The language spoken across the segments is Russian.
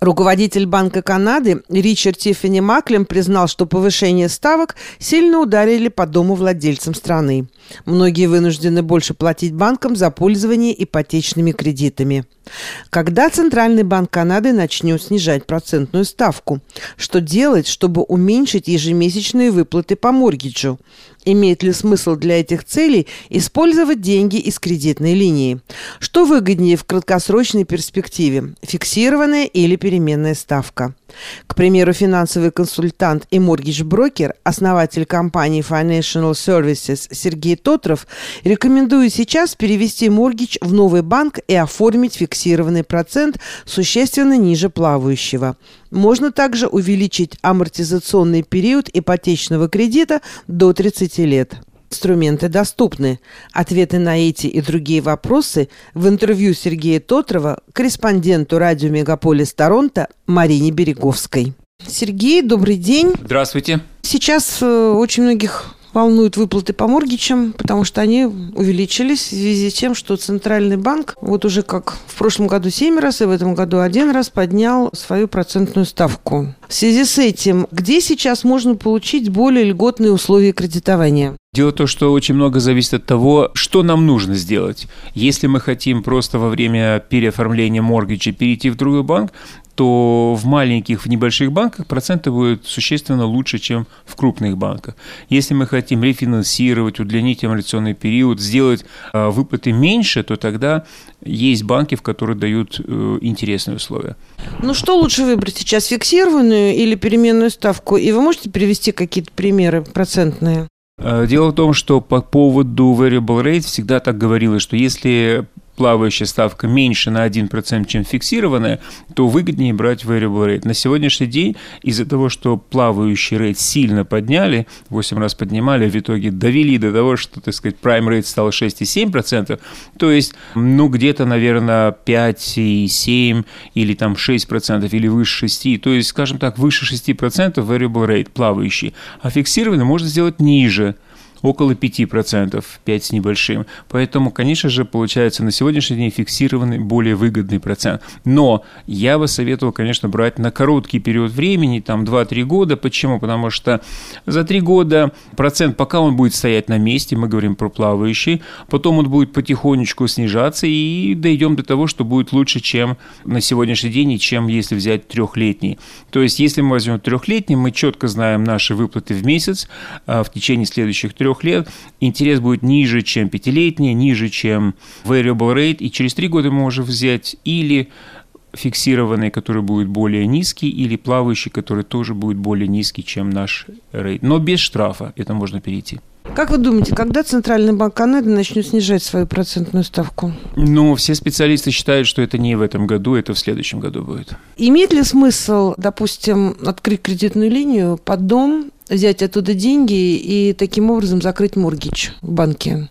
Руководитель Банка Канады Ричард Тифани Маклем признал, что повышение ставок сильно ударили по дому владельцам страны. Многие вынуждены больше платить банкам за пользование ипотечными кредитами. Когда Центральный банк Канады начнет снижать процентную ставку? Что делать, чтобы уменьшить ежемесячные выплаты по моргиджу? Имеет ли смысл для этих целей использовать деньги из кредитной линии? Что выгоднее в краткосрочной перспективе – фиксированная или переменная ставка? К примеру, финансовый консультант и моргидж-брокер, основатель компании Financial Services Сергей Тотров, рекомендует сейчас перевести моргидж в новый банк и оформить фиксированный процент существенно ниже плавающего. Можно также увеличить амортизационный период ипотечного кредита до 30 лет. Инструменты доступны. Ответы на эти и другие вопросы в интервью Сергея Тотрова корреспонденту радио «Мегаполис Торонто» Марине Береговской. Сергей, добрый день. Здравствуйте. Сейчас очень многих волнуют выплаты по моргичам, потому что они увеличились в связи с тем, что Центральный банк вот уже как в прошлом году 7 раз и в этом году 1 раз поднял свою процентную ставку. В связи с этим, где сейчас можно получить более льготные условия кредитования? Дело в том, что очень много зависит от того, что нам нужно сделать. Если мы хотим просто во время переоформления моргича перейти в другой банк, то в маленьких, в небольших банках проценты будут существенно лучше, чем в крупных банках. Если мы хотим рефинансировать, удлинить амортизационный период, сделать выплаты меньше, то тогда есть банки, в которые дают интересные условия. Ну что лучше выбрать сейчас, фиксированную или переменную ставку? И вы можете привести какие-то примеры процентные? Дело в том, что по поводу variable rate всегда так говорилось, что если плавающая ставка меньше на 1%, чем фиксированная, то выгоднее брать variable rate. На сегодняшний день из-за того, что плавающий рейт сильно подняли, 8 раз поднимали, в итоге довели до того, что, так сказать, prime rate стал 6,7%, то есть, где-то, наверное, 5,7% или там 6% или выше 6%, то есть, скажем так, выше 6% variable rate плавающий, а фиксированный можно сделать ниже. Около 5%, 5 с небольшим. Поэтому, конечно же, получается на сегодняшний день фиксированный более выгодный процент. Но я бы советовал, конечно, брать на короткий период времени, там 2-3 года. Почему? Потому что за 3 года процент, пока он будет стоять на месте, мы говорим про плавающий, потом он будет потихонечку снижаться и дойдем до того, что будет лучше, чем на сегодняшний день и чем если взять трехлетний. То есть, если мы возьмем трехлетний, мы четко знаем наши выплаты в месяц, в течение следующих трех лет, интерес будет ниже, чем пятилетний, ниже, чем variable rate, и через 3 года мы можем взять или фиксированный, который будет более низкий, или плавающий, который тоже будет более низкий, чем наш рейт, но без штрафа, это можно перейти. Как вы думаете, когда Центральный банк Канады начнет снижать свою процентную ставку? Все специалисты считают, что это не в этом году, это в следующем году будет. Имеет ли смысл, допустим, открыть кредитную линию под дом, взять оттуда деньги и таким образом закрыть моргидж в банке,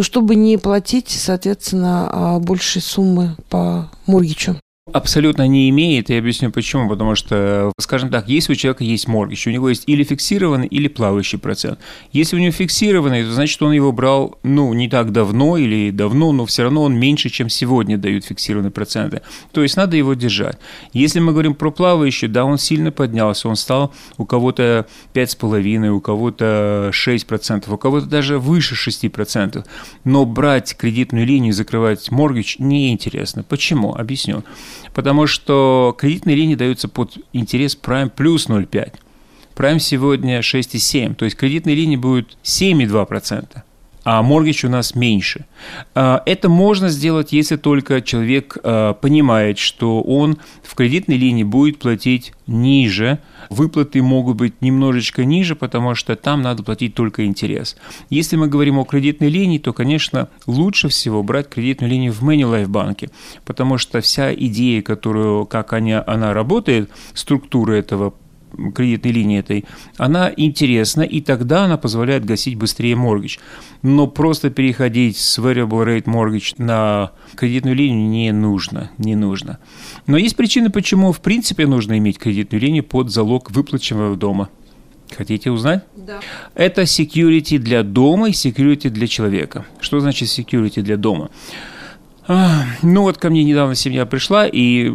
чтобы не платить, соответственно, большей суммы по моргиджу? Абсолютно не имеет, я объясню почему, потому что, скажем так, если у человека есть моргидж, у него есть или фиксированный, или плавающий процент. Если у него фиксированный, то значит, он его брал, не так давно или давно, но все равно он меньше, чем сегодня дают фиксированные проценты. То есть надо его держать. Если мы говорим про плавающий, да, он сильно поднялся, он стал у кого-то 5,5%, у кого-то 6%, у кого-то даже выше 6%. Но брать кредитную линию, закрывать моргидж неинтересно. Почему? Объясню. Потому что кредитные линии даются под интерес Prime плюс 0,5. Prime сегодня 6,7. То есть кредитные линии будут 7,2%, а моргидж у нас меньше. Это можно сделать, если только человек понимает, что он в кредитной линии будет платить ниже. Выплаты могут быть немножечко ниже, потому что там надо платить только интерес. Если мы говорим о кредитной линии, то, конечно, лучше всего брать кредитную линию в Manulife банке, потому что вся идея, как она работает, структура этого кредитной линии этой, она интересна, и тогда она позволяет гасить быстрее моргидж. Но просто переходить с variable rate mortgage на кредитную линию не нужно. Но есть причины, почему в принципе нужно иметь кредитную линию под залог выплаченного дома. Хотите узнать? Да. Это security для дома и security для человека. Что значит security для дома? Ну вот ко мне недавно семья пришла, и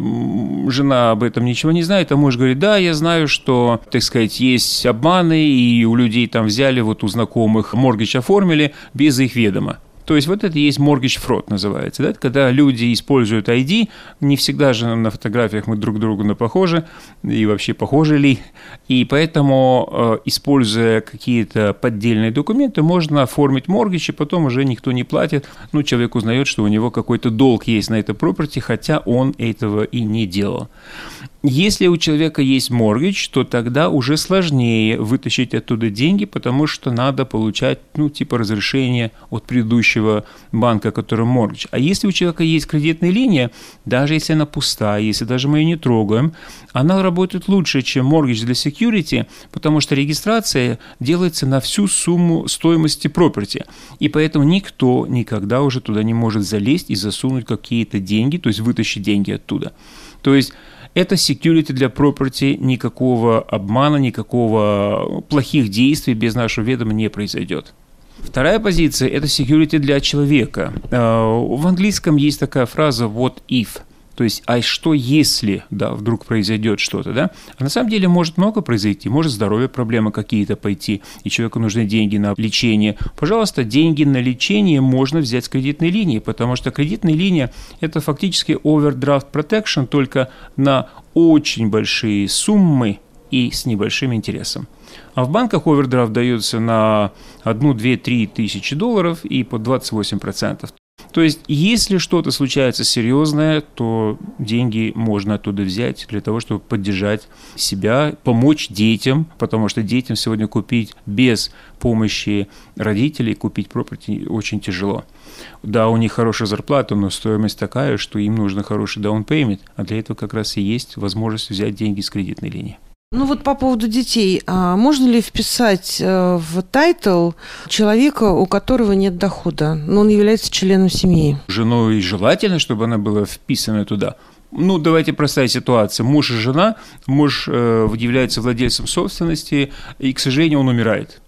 жена об этом ничего не знает, а муж говорит, да, я знаю, что, так сказать, есть обманы, и у людей там взяли, вот у знакомых моргидж оформили без их ведома. То есть вот это и есть mortgage fraud называется, да? Это когда люди используют ID, не всегда же на фотографиях мы друг другу похожи, и вообще похожи ли, и поэтому, используя какие-то поддельные документы, можно оформить mortgage, и потом уже никто не платит, ну, человек узнает, что у него какой-то долг есть на это property, хотя он этого и не делал. Если у человека есть mortgage, то тогда уже сложнее вытащить оттуда деньги, потому что надо получать, ну, типа разрешение от предыдущего банка, который mortgage. А если у человека есть кредитная линия, даже если она пустая, если даже мы ее не трогаем, она работает лучше, чем mortgage для security, потому что регистрация делается на всю сумму стоимости property, и поэтому никто никогда уже туда не может залезть и засунуть какие-то деньги, то есть вытащить деньги оттуда. То есть это security для property, никакого обмана, никакого плохих действий без нашего ведома не произойдет. Вторая позиция – это security для человека. В английском есть такая фраза «what if», то есть «а что если, да, вдруг произойдет что-то?». Да? А на самом деле может много произойти, может здоровье, проблемы какие-то пойти, и человеку нужны деньги на лечение. Пожалуйста, деньги на лечение можно взять с кредитной линии, потому что кредитная линия – это фактически overdraft protection, только на очень большие суммы и с небольшим интересом. А в банках овердрафт дается на 1, 2, 3 тысячи долларов и по 28%. То есть, если что-то случается серьезное, то деньги можно оттуда взять для того, чтобы поддержать себя, помочь детям, потому что детям сегодня купить без помощи родителей, купить property очень тяжело. Да, у них хорошая зарплата, но стоимость такая, что им нужно хороший down payment, а для этого как раз и есть возможность взять деньги с кредитной линии. Ну вот по поводу детей. А можно ли вписать в тайтл человека, у которого нет дохода, но он является членом семьи? Жену и желательно, чтобы она была вписана туда. Ну, давайте простая ситуация. Муж и жена, муж является владельцем собственности, и, к сожалению, он умирает.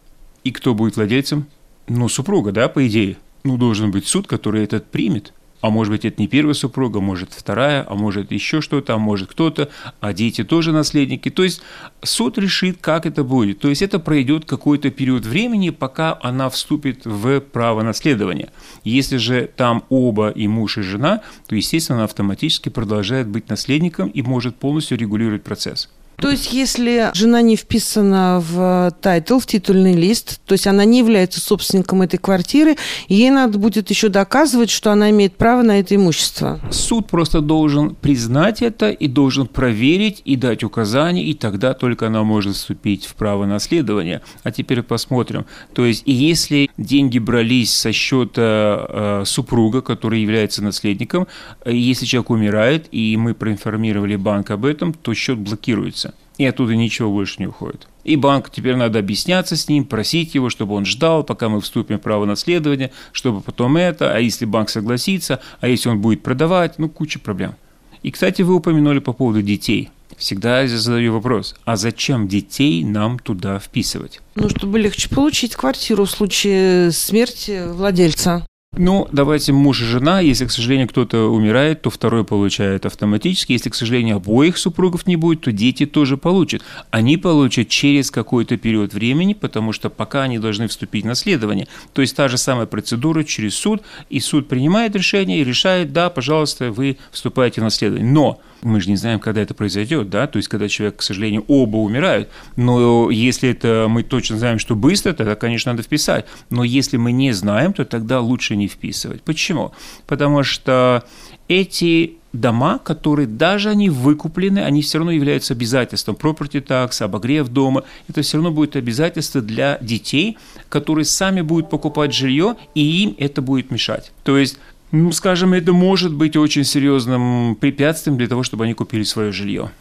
И кто будет владельцем? Ну, супруга, да, по идее. Ну, должен быть суд, который этот примет. А может быть, это не первая супруга, может, вторая, а может, еще что-то, а может, кто-то, а дети тоже наследники. То есть суд решит, как это будет. То есть это пройдет какой-то период времени, пока она вступит в право наследования. Если же там оба, и муж, и жена, то, естественно, она автоматически продолжает быть наследником и может полностью регулировать процесс. То есть, если жена не вписана в тайтл, в титульный лист, то есть она не является собственником этой квартиры, ей надо будет еще доказывать, что она имеет право на это имущество. Суд просто должен признать это и должен проверить и дать указания, и тогда только она может вступить в право наследования. А теперь посмотрим. То есть, если деньги брались со счета супруга, который является наследником, если человек умирает, и мы проинформировали банк об этом, то счет блокируется. И оттуда ничего больше не уходит. И банку теперь надо объясняться с ним, просить его, чтобы он ждал, пока мы вступим в право наследования, чтобы потом это, а если банк согласится, а если он будет продавать, ну, куча проблем. И, кстати, вы упомянули по поводу детей. Всегда я задаю вопрос, а зачем детей нам туда вписывать? Ну, чтобы легче получить квартиру в случае смерти владельца. Ну, давайте муж и жена, если, к сожалению, кто-то умирает, то второй получает автоматически, если, к сожалению, обоих супругов не будет, то дети тоже получат. Они получат через какой-то период времени, потому что пока они должны вступить в наследование. То есть та же самая процедура через суд, и суд принимает решение и решает, да, пожалуйста, вы вступаете в наследование. Но мы же не знаем, когда это произойдет, да, то есть когда человек, к сожалению, оба умирают, но если это мы точно знаем, что быстро, тогда, конечно, надо вписать, но если мы не знаем, то тогда лучше не вписывать. Почему? Потому что эти дома, которые даже они выкуплены, они все равно являются обязательством property tax, обогрев дома, это все равно будет обязательство для детей, которые сами будут покупать жилье, и им это будет мешать. То есть, ну, скажем, это может быть очень серьезным препятствием для того, чтобы они купили свое жилье.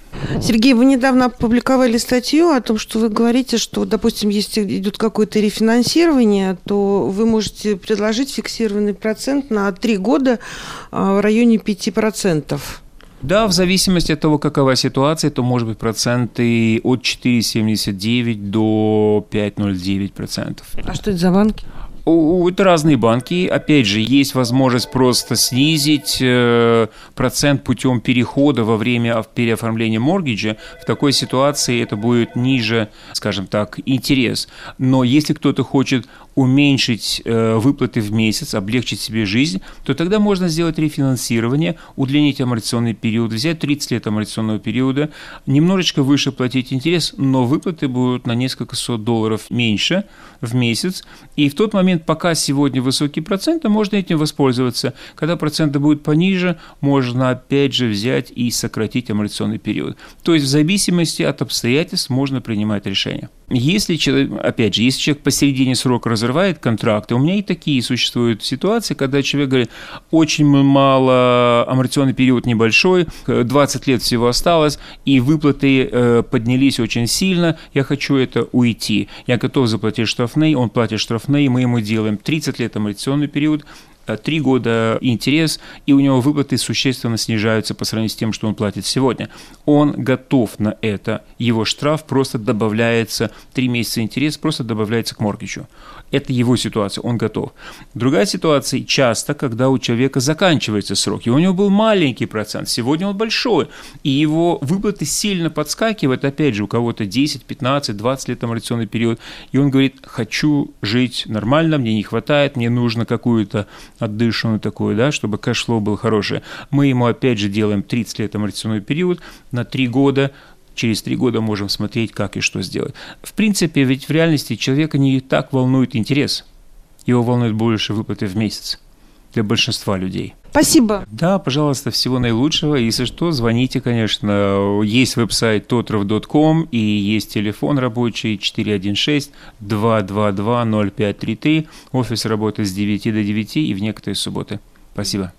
Сергей, вы недавно опубликовали статью о том, что вы говорите, что, допустим, если идет какое-то рефинансирование, то вы можете предложить фиксированный процент на 3 года в районе 5%. Да, в зависимости от того, какова ситуация, то может быть проценты от 4,79 до 5,09%. А что это за банки? Это разные банки. Опять же, есть возможность просто снизить процент путем перехода во время переоформления моргиджа. В такой ситуации это будет ниже, скажем так, интерес. Но если кто-то хочет уменьшить выплаты в месяц, облегчить себе жизнь, то тогда можно сделать рефинансирование, удлинить амортизационный период, взять 30 лет амортизационного периода, немножечко выше платить интерес, но выплаты будут на несколько сот долларов меньше в месяц. И в тот момент, пока сегодня высокие проценты, можно этим воспользоваться. Когда проценты будут пониже, можно опять же взять и сократить амортизационный период. То есть в зависимости от обстоятельств можно принимать решение. Если человек, опять же, если человек посередине срока разрывает контракты, у меня и такие существуют ситуации, когда человек говорит, очень мало, амортизационный период небольшой, 20 лет всего осталось, и выплаты поднялись очень сильно, я хочу это уйти, я готов заплатить штрафные, он платит штрафные, мы ему делаем 30 лет амортизационный период, 3 года интерес, и у него выплаты существенно снижаются по сравнению с тем, что он платит сегодня. Он готов на это. Его штраф просто добавляется, 3 месяца интерес просто добавляется к моргичу. Это его ситуация, он готов. Другая ситуация часто, когда у человека заканчивается срок, и у него был маленький процент, сегодня он большой, и его выплаты сильно подскакивают, опять же, у кого-то 10, 15, 20 лет амортизационный период, и он говорит, хочу жить нормально, мне не хватает, мне нужно какую-то отдышанную такую, да, чтобы кэшфлоу был хороший. Мы ему опять же делаем 30 лет амортизационный период на 3 года. Через 3 года можем смотреть, как и что сделать. В принципе, ведь в реальности человека не так волнует интерес. Его волнует больше выплаты в месяц для большинства людей. Спасибо. Да, пожалуйста, всего наилучшего. Если что, звоните, конечно. Есть веб-сайт totrov.com и есть телефон рабочий 416-222-0533. Офис работает с 9 до 9 и в некоторые субботы. Спасибо.